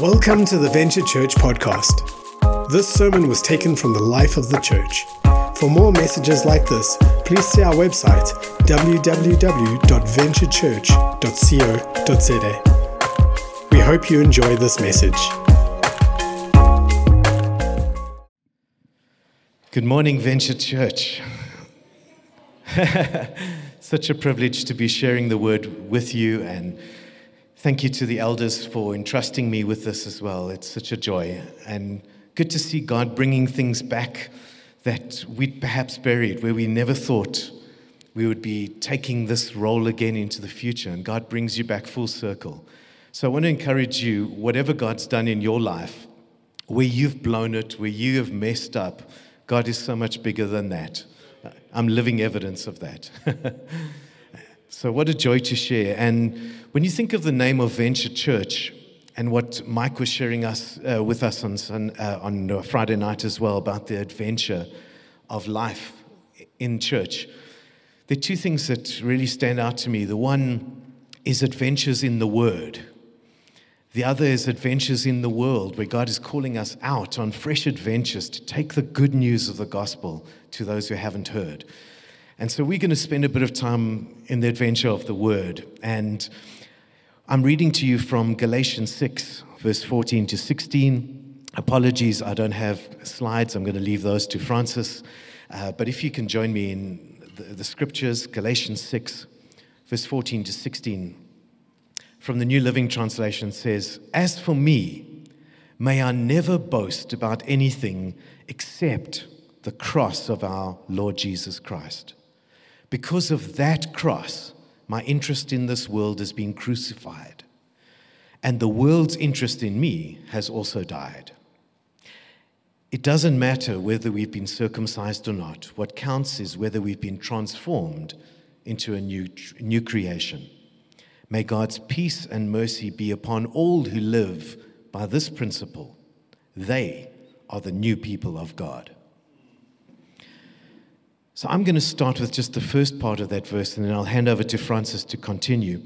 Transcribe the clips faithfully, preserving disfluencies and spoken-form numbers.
Welcome to the Venture Church podcast. This sermon was taken from the life of the church. For more messages like this, please see our website, w w w dot venture church dot co dot z a. We hope you enjoy this message. Good morning, Venture Church. Such a privilege to be sharing the word with you, and thank you to the elders for entrusting me with this as well. It's such a joy, and good to see God bringing things back that we'd perhaps buried, where we never thought we would be taking this role again into the future, and God brings you back full circle. So I want to encourage you, whatever God's done in your life, where you've blown it, where you have messed up, God is so much bigger than that. I'm living evidence of that. So what a joy to share. And when you think of the name of Venture Church and what Mike was sharing us uh, with us on, uh, on Friday night as well about the adventure of life in church, there are two things that really stand out to me. The one is adventures in the Word. The other is adventures in the world, where God is calling us out on fresh adventures to take the good news of the gospel to those who haven't heard. And so we're going to spend a bit of time in the adventure of the word. And I'm reading to you from Galatians six, verse fourteen to sixteen. Apologies, I don't have slides. I'm going to leave those to Francis. Uh, but if you can join me in the, the scriptures, Galatians six, verse fourteen to sixteen. From the New Living Translation says, "As for me, may I never boast about anything except the cross of our Lord Jesus Christ. Because of that cross, my interest in this world has been crucified, and the world's interest in me has also died. It doesn't matter whether we've been circumcised or not. What counts is whether we've been transformed into a new, new creation. May God's peace and mercy be upon all who live by this principle. They are the new people of God." So I'm going to start with just the first part of that verse, and then I'll hand over to Francis to continue.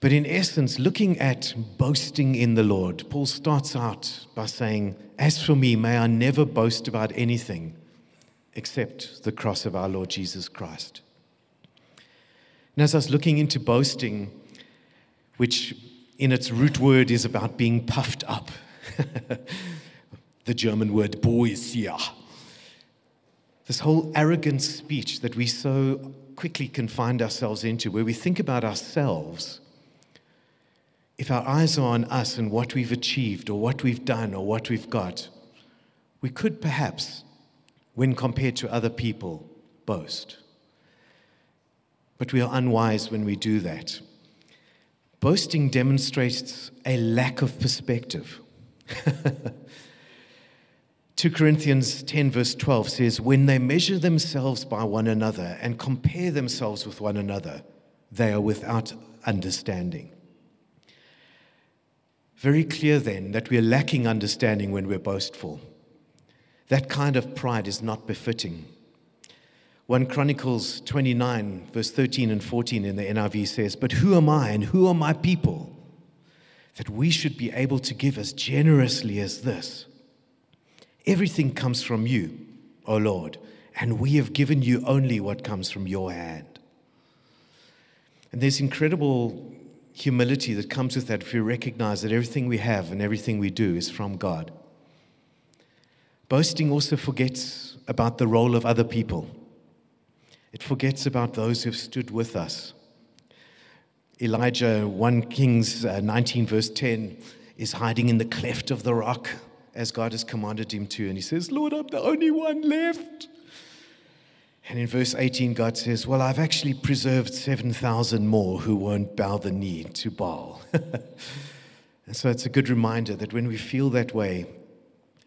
But in essence, looking at boasting in the Lord, Paul starts out by saying, "As for me, may I never boast about anything except the cross of our Lord Jesus Christ." And as I was looking into boasting, which in its root word is about being puffed up, the German word "Boisia," this whole arrogant speech that we so quickly can find ourselves into, where we think about ourselves, if our eyes are on us and what we've achieved or what we've done or what we've got, we could perhaps, when compared to other people, boast. But we are unwise when we do that. Boasting demonstrates a lack of perspective. Second Corinthians ten verse twelve says, "When they measure themselves by one another and compare themselves with one another, they are without understanding." Very clear then that we are lacking understanding when we're boastful. That kind of pride is not befitting. First Chronicles twenty-nine, verse thirteen and fourteen in the N I V says, "But who am I and who are my people that we should be able to give as generously as this? Everything comes from you, O Lord, and we have given you only what comes from your hand." And there's incredible humility that comes with that if we recognize that everything we have and everything we do is from God. Boasting also forgets about the role of other people. It forgets about those who have stood with us. Elijah, First Kings nineteen, verse ten, is hiding in the cleft of the rock as God has commanded him to. And he says, "Lord, I'm the only one left." And in verse eighteen, God says, "Well, I've actually preserved seven thousand more who won't bow the knee to Baal." And so it's a good reminder that when we feel that way,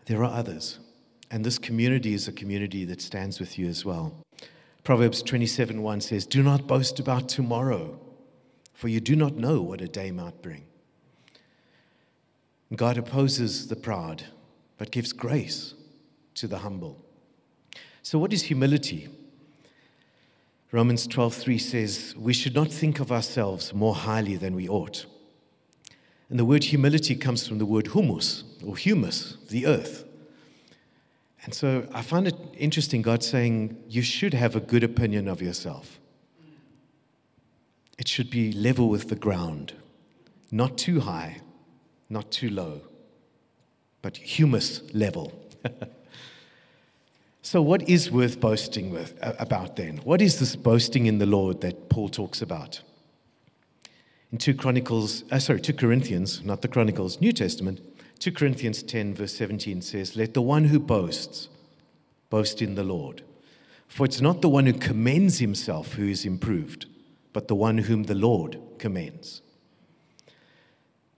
there are others. And this community is a community that stands with you as well. Proverbs twenty-seven one says, "Do not boast about tomorrow, for you do not know what a day might bring." God opposes the proud, but gives grace to the humble. So what is humility? Romans twelve three says, "We should not think of ourselves more highly than we ought, And the word humility comes from the word humus, or humus, the earth. And so I find it interesting, God saying, you should have a good opinion of yourself. It should be level with the ground, not too high, not too low, but humus level. So what is worth boasting with, about then? What is this boasting in the Lord that Paul talks about? In two Chronicles, uh, sorry, two Corinthians, not the Chronicles, New Testament, two Corinthians ten verse seventeen says, let the one who boasts, boast in the Lord. For it's not the one who commends himself who is improved, but the one whom the Lord commends.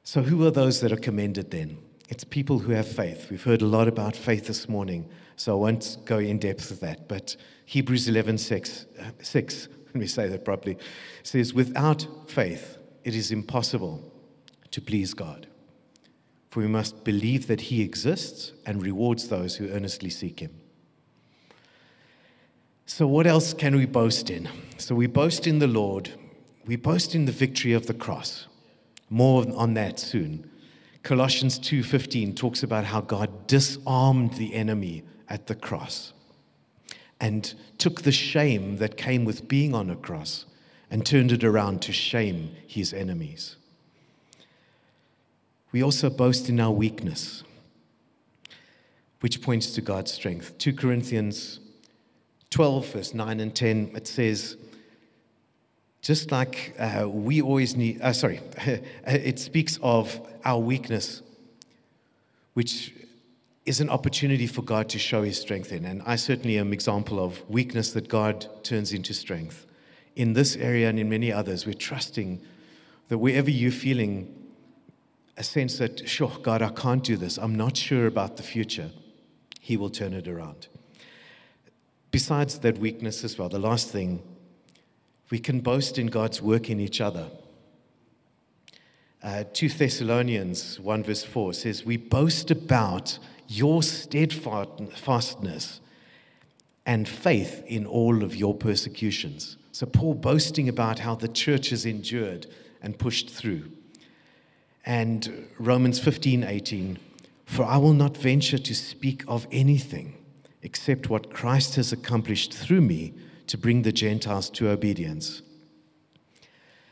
So who are those that are commended then? It's people who have faith. We've heard a lot about faith this morning, so I won't go in depth with that. But Hebrews eleven six, let me say that properly, says, without faith, it is impossible to please God. For we must believe that he exists and rewards those who earnestly seek him. So what else can we boast in? So we boast in the Lord. We boast in the victory of the cross. More on that soon. Colossians two fifteen talks about how God disarmed the enemy at the cross and took the shame that came with being on a cross and turned it around to shame his enemies. We also boast in our weakness, which points to God's strength. two Corinthians twelve, verse nine and ten, it says, just like uh, we always need, uh, sorry, it speaks of our weakness, which is an opportunity for God to show his strength in. And I certainly am an example of weakness that God turns into strength. In this area and in many others, we're trusting that wherever you're feeling a sense that, sure, God, I can't do this, I'm not sure about the future, he will turn it around. Besides that weakness as well, the last thing, we can boast in God's work in each other. Uh, two Thessalonians one verse four says, we boast about your steadfastness and faith in all of your persecutions. So Paul boasting about how the church has endured and pushed through. And Romans fifteen eighteen, for I will not venture to speak of anything except what Christ has accomplished through me to bring the Gentiles to obedience.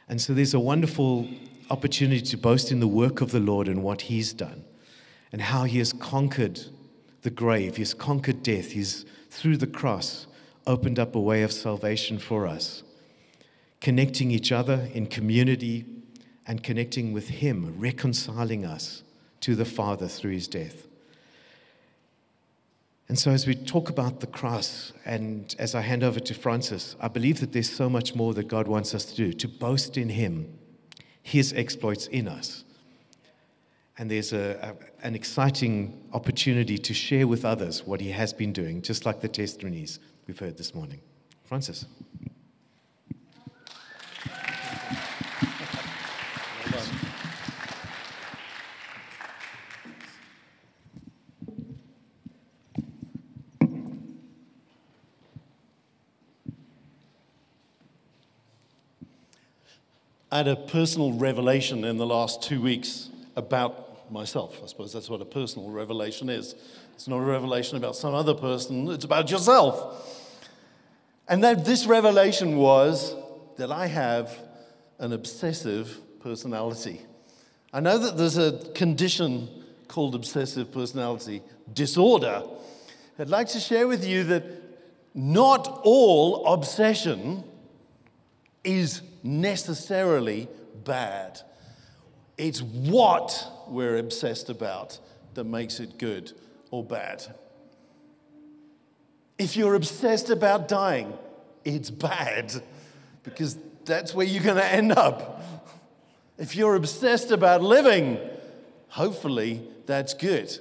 And so there's a wonderful opportunity to boast in the work of the Lord and what he's done and how he has conquered the grave, he has conquered death, he's through the cross opened up a way of salvation for us, connecting each other in community and connecting with him, reconciling us to the Father through his death. And so as we talk about the cross, and as I hand over to Francis, I believe that there's so much more that God wants us to do, to boast in him, his exploits in us. And there's a, a, an exciting opportunity to share with others what he has been doing, just like the testimonies we've heard this morning. Francis. I had a personal revelation in the last two weeks about myself. I suppose that's what a personal revelation is. It's not a revelation about some other person, it's about yourself. And that this revelation was that I have an obsessive personality. I know that there's a condition called obsessive personality disorder. I'd like to share with you that not all obsession is necessarily bad. It's what we're obsessed about that makes it good or bad. If you're obsessed about dying, it's bad, because that's where you're going to end up. If you're obsessed about living, hopefully that's good,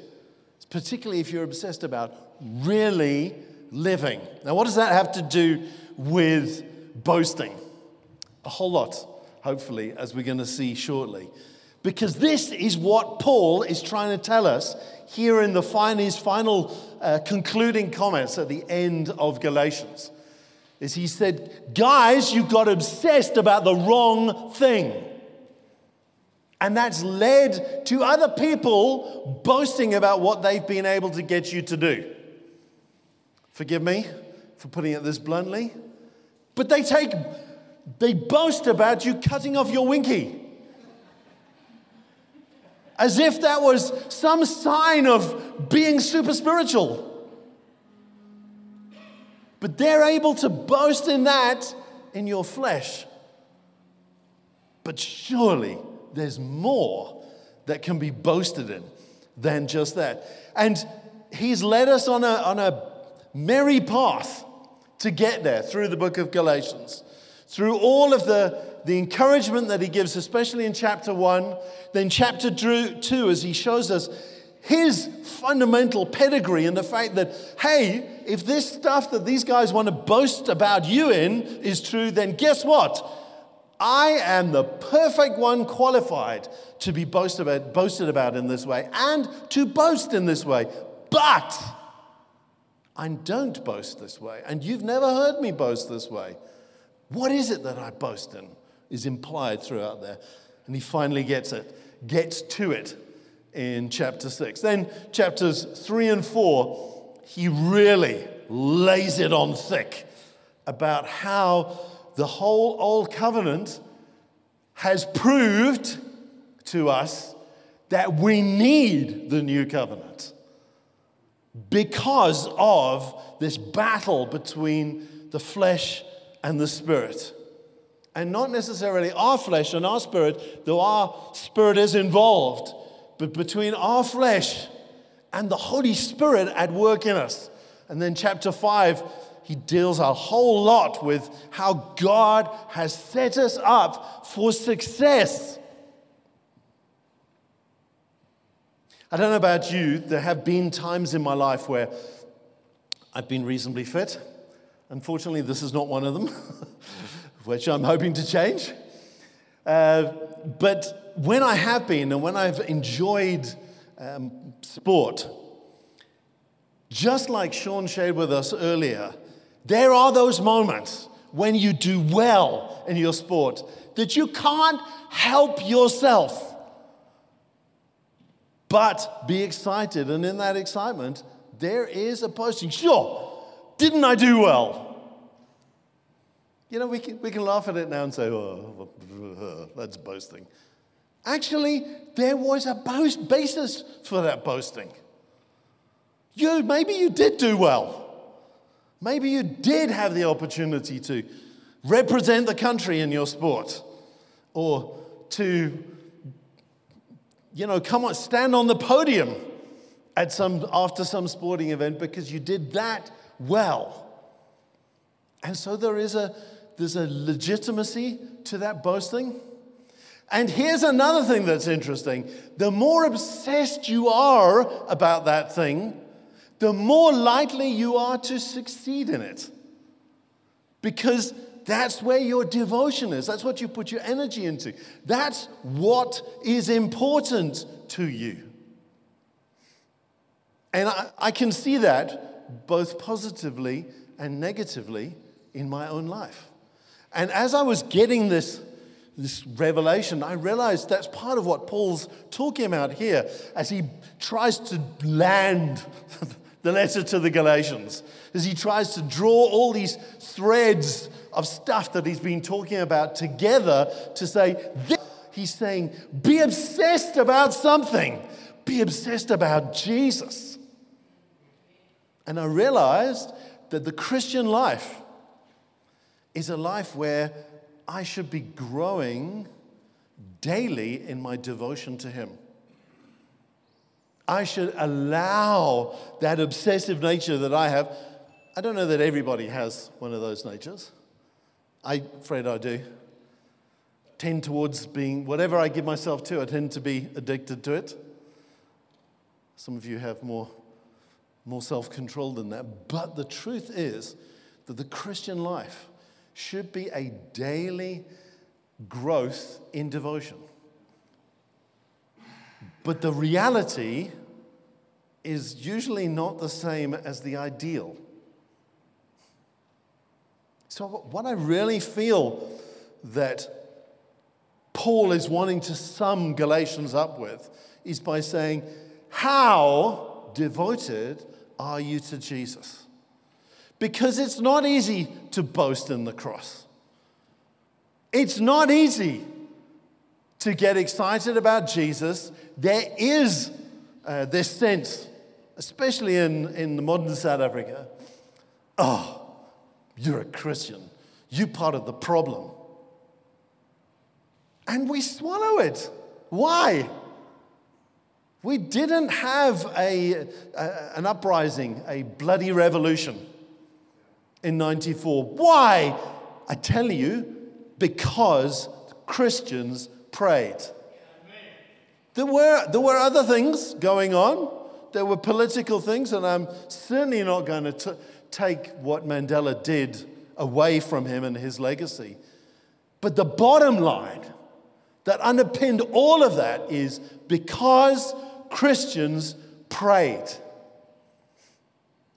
particularly if you're obsessed about really living. Now, what does that have to do with boasting? A whole lot, hopefully, as we're going to see shortly. Because this is what Paul is trying to tell us here in the final, his final uh, concluding comments at the end of Galatians. Is he said, guys, you got obsessed about the wrong thing. And that's led to other people boasting about what they've been able to get you to do. Forgive me for putting it this bluntly. But they take, they boast about you cutting off your winky. As if that was some sign of being super spiritual. But they're able to boast in that in your flesh. But surely there's more that can be boasted in than just that. And he's led us on a, on a merry path to get there through the book of Galatians, through all of the, the encouragement that he gives, especially in chapter one, then chapter two, as he shows us his fundamental pedigree and the fact that, hey, if this stuff that these guys want to boast about you in is true, then guess what? I am the perfect one qualified to be boast about, boasted about in this way and to boast in this way. But I don't boast this way, and you've never heard me boast this way. What is it that I boast in is implied throughout there. And he finally gets it, gets to it. In chapter six. Then chapters three and four, he really lays it on thick about how the whole old covenant has proved to us that we need the new covenant because of this battle between the flesh and the spirit. And not necessarily our flesh and our spirit, though our spirit is involved, but between our flesh and the Holy Spirit at work in us. And then chapter five, he deals a whole lot with how God has set us up for success. I don't know about you, there have been times in my life where I've been reasonably fit. Unfortunately, this is not one of them, which I'm hoping to change. Uh, but... When I have been and when I've enjoyed um, sport, just like Sean shared with us earlier, there are those moments when you do well in your sport that you can't help yourself but be excited. And in that excitement, there is a posting. Sure, didn't I do well? You know, we can, we can laugh at it now and say, oh, that's boasting. Actually, there was a boast basis for that boasting. You, maybe you did do well. Maybe you did have the opportunity to represent the country in your sport or to, you know, come on, stand on the podium at some, after some sporting event because you did that well. And so there is a, there's a legitimacy to that boasting. And here's another thing that's interesting. The more obsessed you are about that thing, the more likely you are to succeed in it. Because that's where your devotion is. That's what you put your energy into. That's what is important to you. And I, I can see that both positively and negatively in my own life. And as I was getting this This revelation, I realized that's part of what Paul's talking about here as he tries to land the letter to the Galatians, as he tries to draw all these threads of stuff that he's been talking about together to say, this. He's saying, be obsessed about something. Be obsessed about Jesus. And I realized that the Christian life is a life where I should be growing daily in my devotion to him. I should allow that obsessive nature that I have. I don't know that everybody has one of those natures. I'm afraid I do. Tend towards being, whatever I give myself to, I tend to be addicted to it. Some of you have more, more self-control than that. But the truth is that the Christian life should be a daily growth in devotion. But the reality is usually not the same as the ideal. So what I really feel that Paul is wanting to sum Galatians up with is by saying, how devoted are you to Jesus? Because it's not easy to boast in the cross. It's not easy to get excited about Jesus. There is uh, this sense, especially in, in the modern South Africa, oh, you're a Christian. You're part of the problem. And we swallow it. Why? We didn't have a, a an uprising, a bloody revolution in ninety-four. Why? I tell you, because Christians prayed. There were, there were other things going on. There were political things, and I'm certainly not going to t- take what Mandela did away from him and his legacy. But the bottom line that underpinned all of that is because Christians prayed.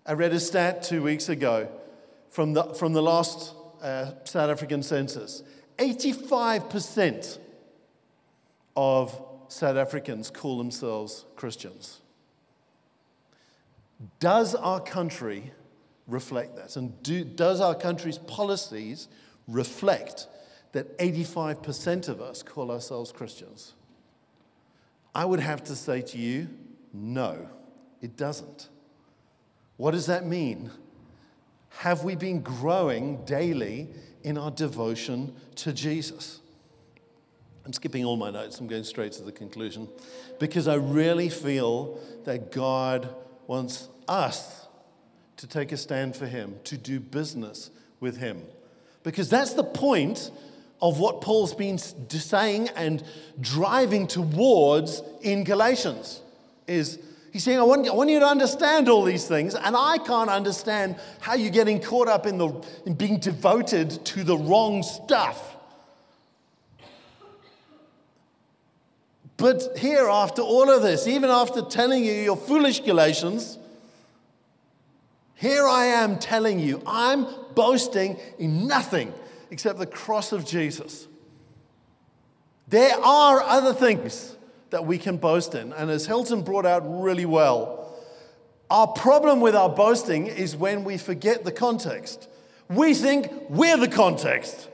I read a stat two weeks ago from the, from the last uh, South African census. eighty-five percent of South Africans call themselves Christians. Does our country reflect that? And do, does our country's policies reflect that eighty-five percent of us call ourselves Christians? I would have to say to you, no, it doesn't. What does that mean? Have we been growing daily in our devotion to Jesus? I'm skipping all my notes. I'm going straight to the conclusion because I really feel that God wants us to take a stand for him, to do business with him. Because that's the point of what Paul's been saying and driving towards in Galatians. Is he's saying, I want, I want you to understand all these things, and I can't understand how you're getting caught up in, the, in being devoted to the wrong stuff. But here, after all of this, even after telling you you're foolish, Galatians, here I am telling you, I'm boasting in nothing except the cross of Jesus. There are other things that we can boast in, and as Hilton brought out really well, our problem with our boasting is when we forget the context. We think we're the context,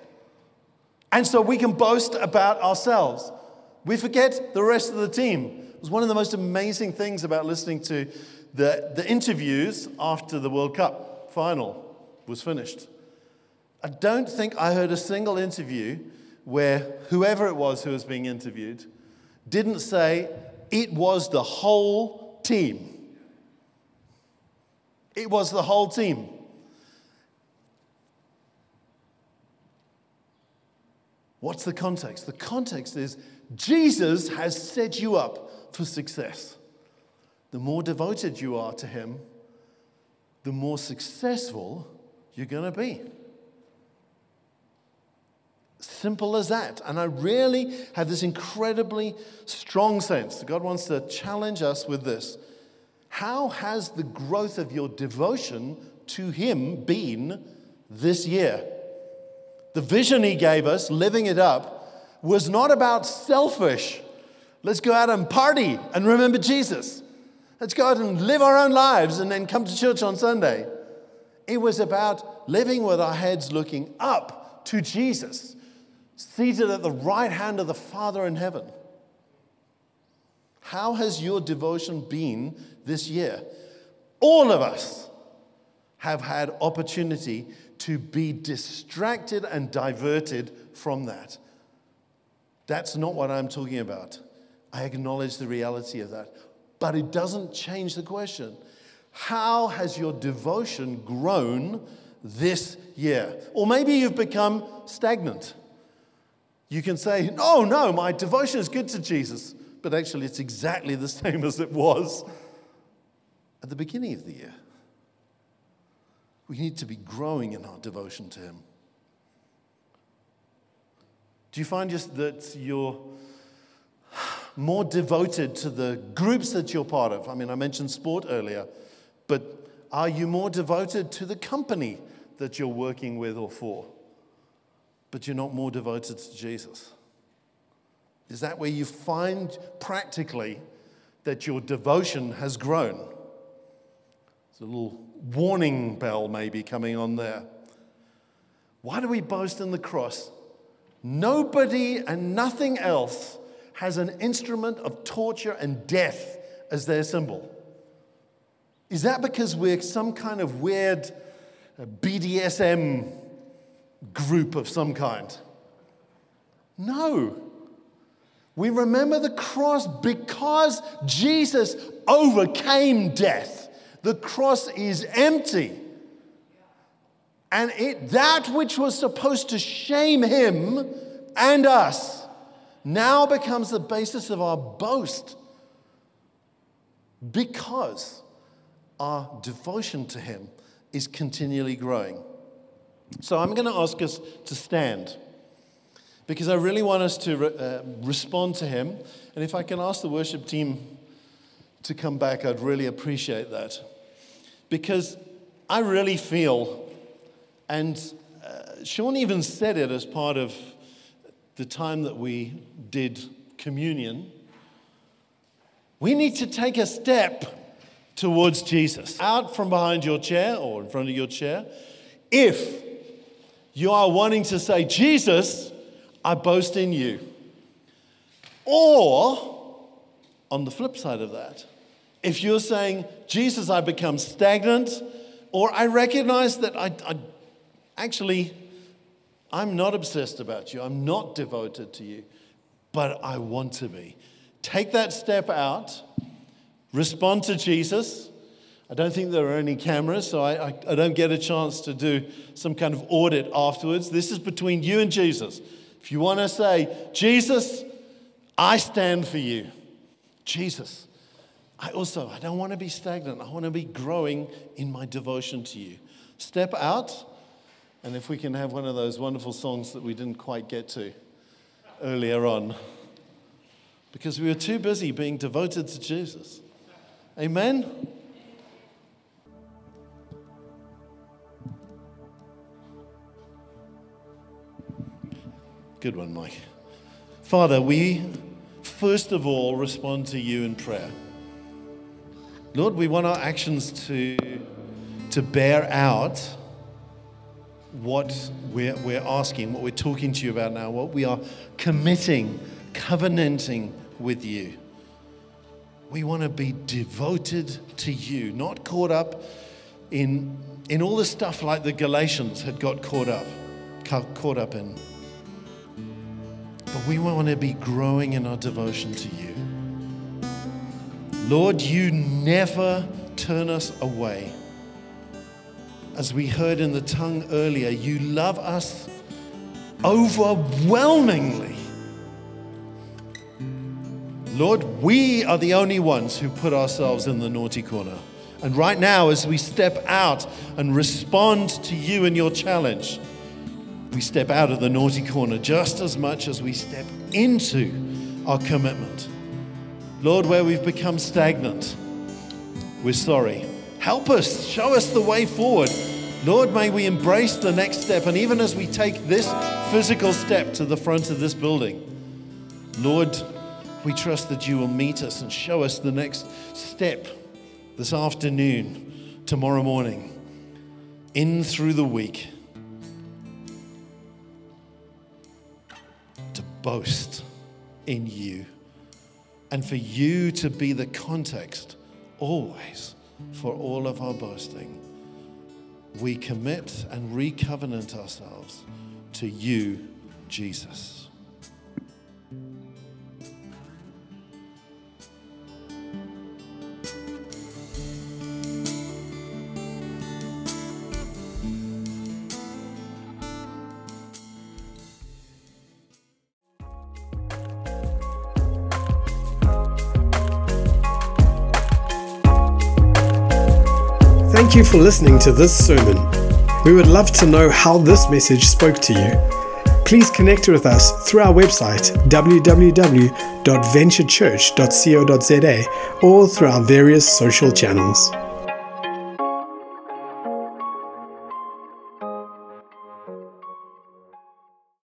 and so we can boast about ourselves. We forget the rest of the team. It was one of the most amazing things about listening to the, the interviews after the World Cup final was finished. I don't think I heard a single interview where whoever it was who was being interviewed didn't say it was the whole team. It was the whole team. What's the context? The context is Jesus has set you up for success. The more devoted you are to him, the more successful you're going to be. Simple as that. And I really have this incredibly strong sense that God wants to challenge us with this. How has the growth of your devotion to him been this year? The vision he gave us, living it up, was not about selfish. Let's go out and party and remember Jesus. Let's go out and live our own lives and then come to church on Sunday. It was about living with our heads looking up to Jesus, seated at the right hand of the Father in heaven. How has your devotion been this year? All of us have had opportunity to be distracted and diverted from that. That's not what I'm talking about. I acknowledge the reality of that. But it doesn't change the question. How has your devotion grown this year? Or maybe you've become stagnant. You can say, oh no, my devotion is good to Jesus. But actually it's exactly the same as it was at the beginning of the year. We need to be growing in our devotion to him. Do you find just that you're more devoted to the groups that you're part of? I mean, I mentioned sport earlier, but are you more devoted to the company that you're working with or for? But you're not more devoted to Jesus. Is that where you find practically that your devotion has grown? There's a little warning bell maybe coming on there. Why do we boast in the cross? Nobody and nothing else has an instrument of torture and death as their symbol. Is that because we're some kind of weird B D S M group of some kind? No. We remember the cross because Jesus overcame death. The cross is empty. And it, that which was supposed to shame him and us now becomes the basis of our boast because our devotion to him is continually growing. So I'm going to ask us to stand, because I really want us to re- uh, respond to him. And if I can ask the worship team to come back, I'd really appreciate that. Because I really feel, and uh, Sean even said it as part of the time that we did communion, we need to take a step towards Jesus. Out from behind your chair or in front of your chair, if you are wanting to say, Jesus, I boast in you. Or, on the flip side of that, if you're saying, Jesus, I become stagnant, or I recognize that I, I actually, I'm not obsessed about you, I'm not devoted to you, but I want to be. Take that step out, respond to Jesus. I don't think there are any cameras, so I, I, I don't get a chance to do some kind of audit afterwards. This is between you and Jesus. If you want to say, Jesus, I stand for you. Jesus, I also, I don't want to be stagnant. I want to be growing in my devotion to you. Step out, and if we can have one of those wonderful songs that we didn't quite get to earlier on, because we were too busy being devoted to Jesus. Amen? Good one, Mike. Father, we first of all respond to you in prayer. Lord, we want our actions to, to bear out what we're, we're asking, what we're talking to you about now, what we are committing, covenanting with you. We want to be devoted to you, not caught up in, in all the stuff like the Galatians had got caught up, caught up in. But we want to be growing in our devotion to you. Lord, you never turn us away. As we heard in the tongue earlier, you love us overwhelmingly. Lord, we are the only ones who put ourselves in the naughty corner. And right now, as we step out and respond to you and your challenge, we step out of the naughty corner just as much as we step into our commitment. Lord, where we've become stagnant, we're sorry. Help us, show us the way forward. Lord, may we embrace the next step. And even as we take this physical step to the front of this building, Lord, we trust that you will meet us and show us the next step this afternoon, tomorrow morning, in through the week. Boast in you, and for you to be the context always for all of our boasting. We commit and re-covenant ourselves to you, Jesus. Thank you for listening to this sermon. We would love to know how this message spoke to you. Please connect with us through our website w w w dot venture church dot co dot z a or through our various social channels.